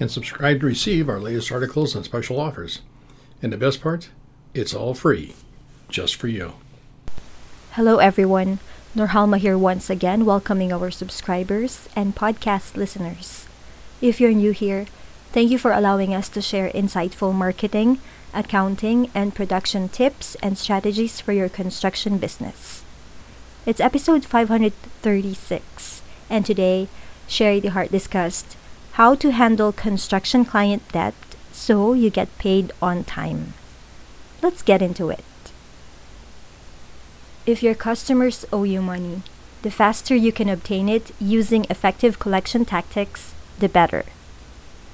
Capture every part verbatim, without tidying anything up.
and subscribe to receive our latest articles and special offers. And the best part, it's all free, just for you. Hello everyone, Norhalma here once again, welcoming our subscribers and podcast listeners. If you're new here, thank you for allowing us to share insightful marketing, accounting, and production tips and strategies for your construction business. It's episode five hundred thirty-six, and today, Sherry the Hart discussed how to handle construction client debt so you get paid on time. Let's get into it. If your customers owe you money, the faster you can obtain it using effective collection tactics, the better.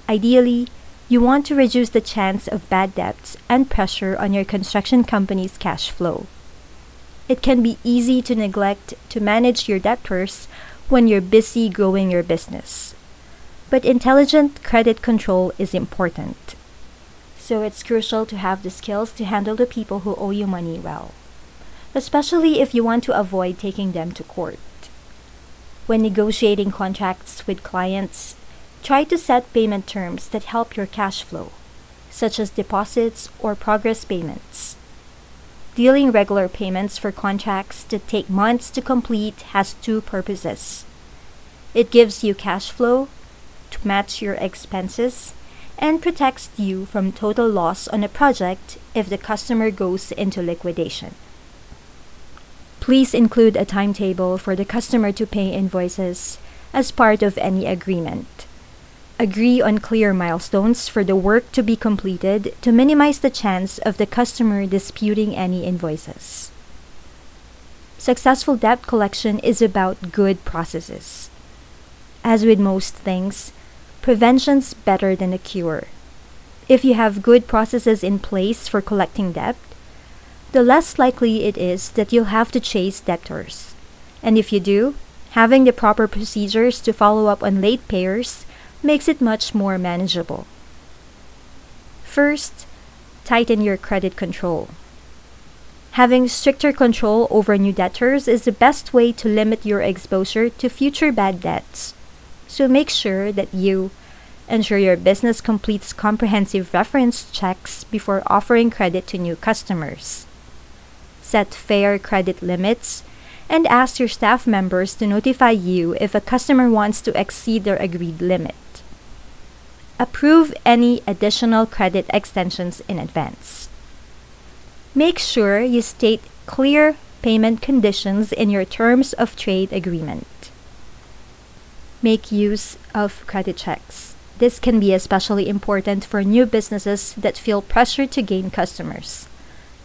Ideally, you want to reduce the chance of bad debts and pressure on your construction company's cash flow. It can be easy to neglect to manage your debtors when you're busy growing your business. But intelligent credit control is important. So it's crucial to have the skills to handle the people who owe you money well, especially if you want to avoid taking them to court. When negotiating contracts with clients, try to set payment terms that help your cash flow, such as deposits or progress payments. Dealing regular payments for contracts that take months to complete has two purposes. It gives you cash flow to match your expenses and protects you from total loss on a project if the customer goes into liquidation. Please include a timetable for the customer to pay invoices as part of any agreement. Agree on clear milestones for the work to be completed to minimize the chance of the customer disputing any invoices. Successful debt collection is about good processes. As with most things, prevention's better than a cure. If you have good processes in place for collecting debt, the less likely it is that you'll have to chase debtors. And if you do, having the proper procedures to follow up on late payers makes it much more manageable. First, tighten your credit control. Having stricter control over new debtors is the best way to limit your exposure to future bad debts. So make sure that you ensure your business completes comprehensive reference checks before offering credit to new customers. Set fair credit limits and ask your staff members to notify you if a customer wants to exceed their agreed limit. Approve any additional credit extensions in advance. Make sure you state clear payment conditions in your terms of trade agreement. Make use of credit checks. This can be especially important for new businesses that feel pressure to gain customers.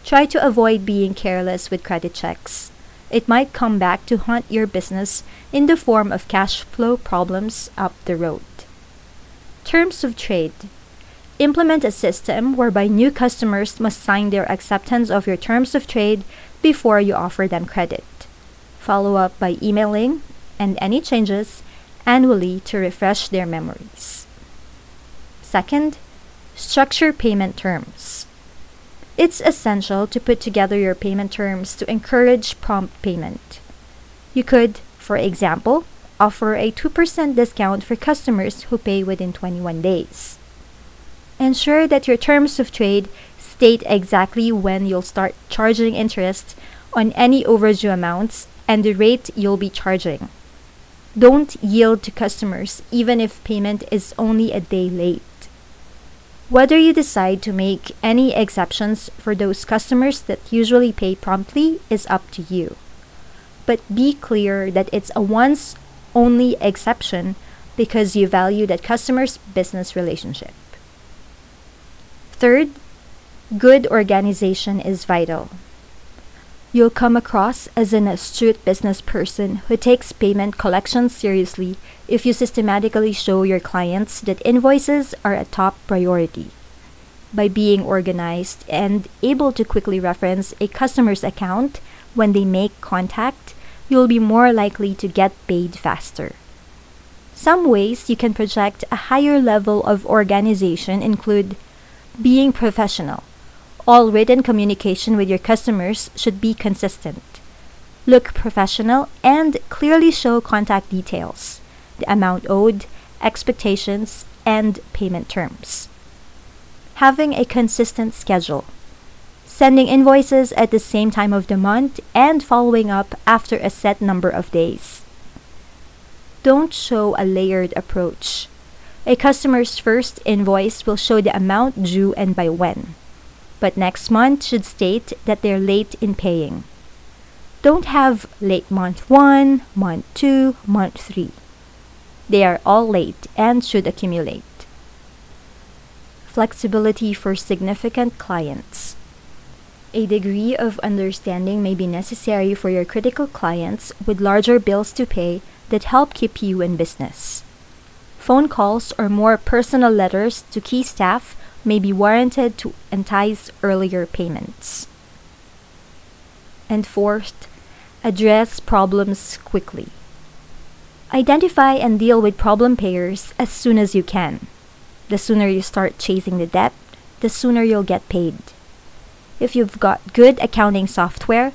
Try to avoid being careless with credit checks. It might come back to haunt your business in the form of cash flow problems up the road. Terms of trade. Implement a system whereby new customers must sign their acceptance of your terms of trade before you offer them credit. Follow up by emailing and any changes annually to refresh their memories. Second, structure payment terms. It's essential to put together your payment terms to encourage prompt payment. You could, for example, offer a two percent discount for customers who pay within twenty-one days. Ensure that your terms of trade state exactly when you'll start charging interest on any overdue amounts and the rate you'll be charging. Don't yield to customers even if payment is only a day late. Whether you decide to make any exceptions for those customers that usually pay promptly is up to you. But be clear that it's a once-only exception because you value that customer's business relationship. Third, good organization is vital. you'll come across as an astute business person who takes payment collection seriously if you systematically show your clients that invoices are a top priority. By being organized and able to quickly reference a customer's account when they make contact, you'll be more likely to get paid faster. Some ways you can project a higher level of organization include being professional. All written communication with your customers should be consistent. Look professional and clearly show contact details, the amount owed, expectations, and payment terms. Having a consistent schedule. Sending invoices at the same time of the month and following up after a set number of days. Don't show a layered approach. A customer's first invoice will show the amount due and by when, but next month should state that they're late in paying. Don't have late month one, month two, month three. They are all late and should accumulate. Flexibility for significant clients. A degree of understanding may be necessary for your critical clients with larger bills to pay that help keep you in business. Phone calls or more personal letters to key staff may be warranted to entice earlier payments. And fourth, address problems quickly. Identify and deal with problem payers as soon as you can. The sooner you start chasing the debt, the sooner you'll get paid. If you've got good accounting software,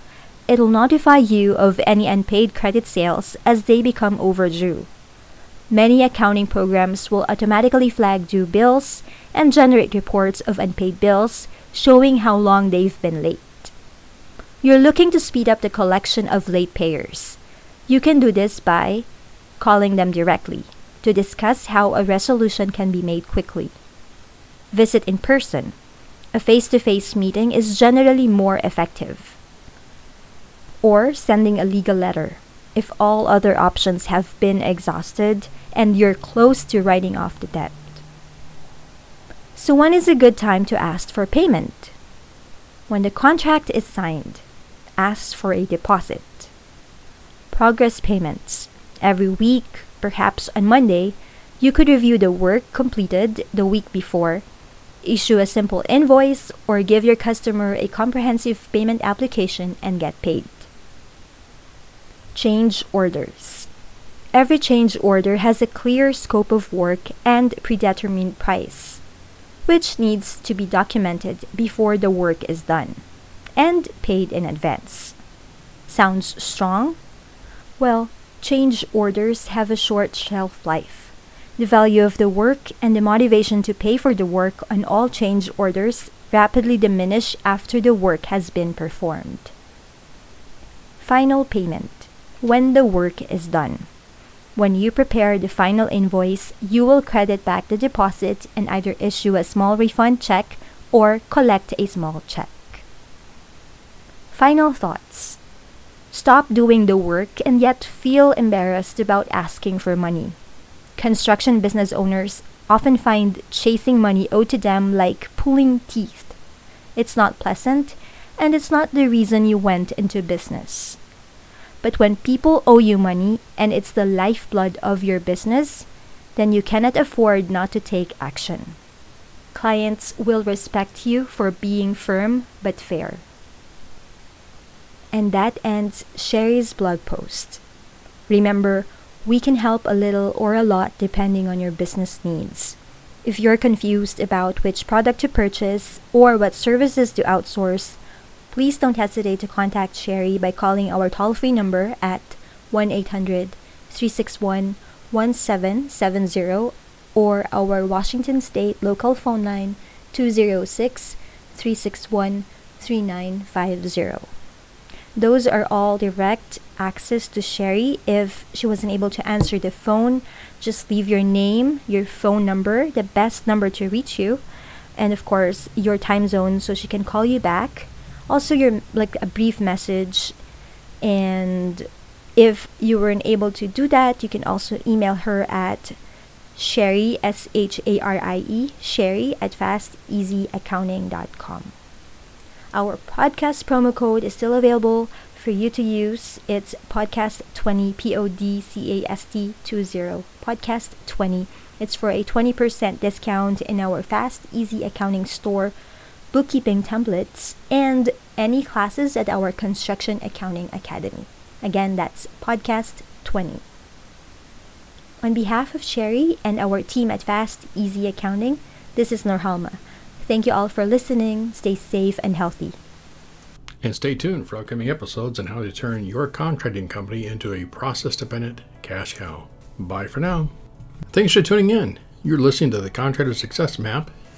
it'll notify you of any unpaid credit sales as they become overdue. Many accounting programs will automatically flag due bills and generate reports of unpaid bills showing how long they've been late. You're looking to speed up the collection of late payers. You can do this by calling them directly to discuss how a resolution can be made quickly. Visit in person. A face-to-face meeting is generally more effective. Or sending a legal letter. If all other options have been exhausted and you're close to writing off the debt. So when is a good time to ask for payment? When the contract is signed, ask for a deposit. Progress payments. Every week, perhaps on Monday, you could review the work completed the week before, issue a simple invoice, or give your customer a comprehensive payment application and get paid. Change orders. Every change order has a clear scope of work and predetermined price, which needs to be documented before the work is done and paid in advance. Sounds strong? Well, change orders have a short shelf life. The value of the work and the motivation to pay for the work on all change orders rapidly diminish after the work has been performed. Final payment. When the work is done. When you prepare the final invoice, you will credit back the deposit and either issue a small refund check or collect a small check. Final thoughts. Stop doing the work and yet feel embarrassed about asking for money. Construction business owners often find chasing money owed to them like pulling teeth. It's not pleasant, and it's not the reason you went into business. But when people owe you money and it's the lifeblood of your business, then you cannot afford not to take action. Clients will respect you for being firm but fair. And that ends Sherry's blog post. Remember, we can help a little or a lot depending on your business needs. If you're confused about which product to purchase or what services to outsource, please don't hesitate to contact Sherry by calling our toll-free number at one eight hundred, three six one, one seven seven zero or our Washington State local phone line two zero six, three six one, three nine five zero. Those are all direct access to Sherry. If she wasn't able to answer the phone, just leave your name, your phone number, the best number to reach you, and of course, your time zone so she can call you back. Also, your like a brief message, and if you weren't able to do that, you can also email her at Sherry, S H A R I E, Sherry at fast easy accounting dot com. Our podcast promo code is still available for you to use. It's podcast twenty, P O D C A S T twenty, podcast twenty. It's for a twenty percent discount in our Fast Easy Accounting store, bookkeeping templates, and any classes at our Construction Accounting Academy. Again, that's podcast twenty. On behalf of Sherry and our team at Fast Easy Accounting, this is Norhalma. Thank you all for listening. Stay safe and healthy. And stay tuned for upcoming episodes on how to turn your contracting company into a process-dependent cash cow. Bye for now. Thanks for tuning in. You're listening to the Contractor Success Map.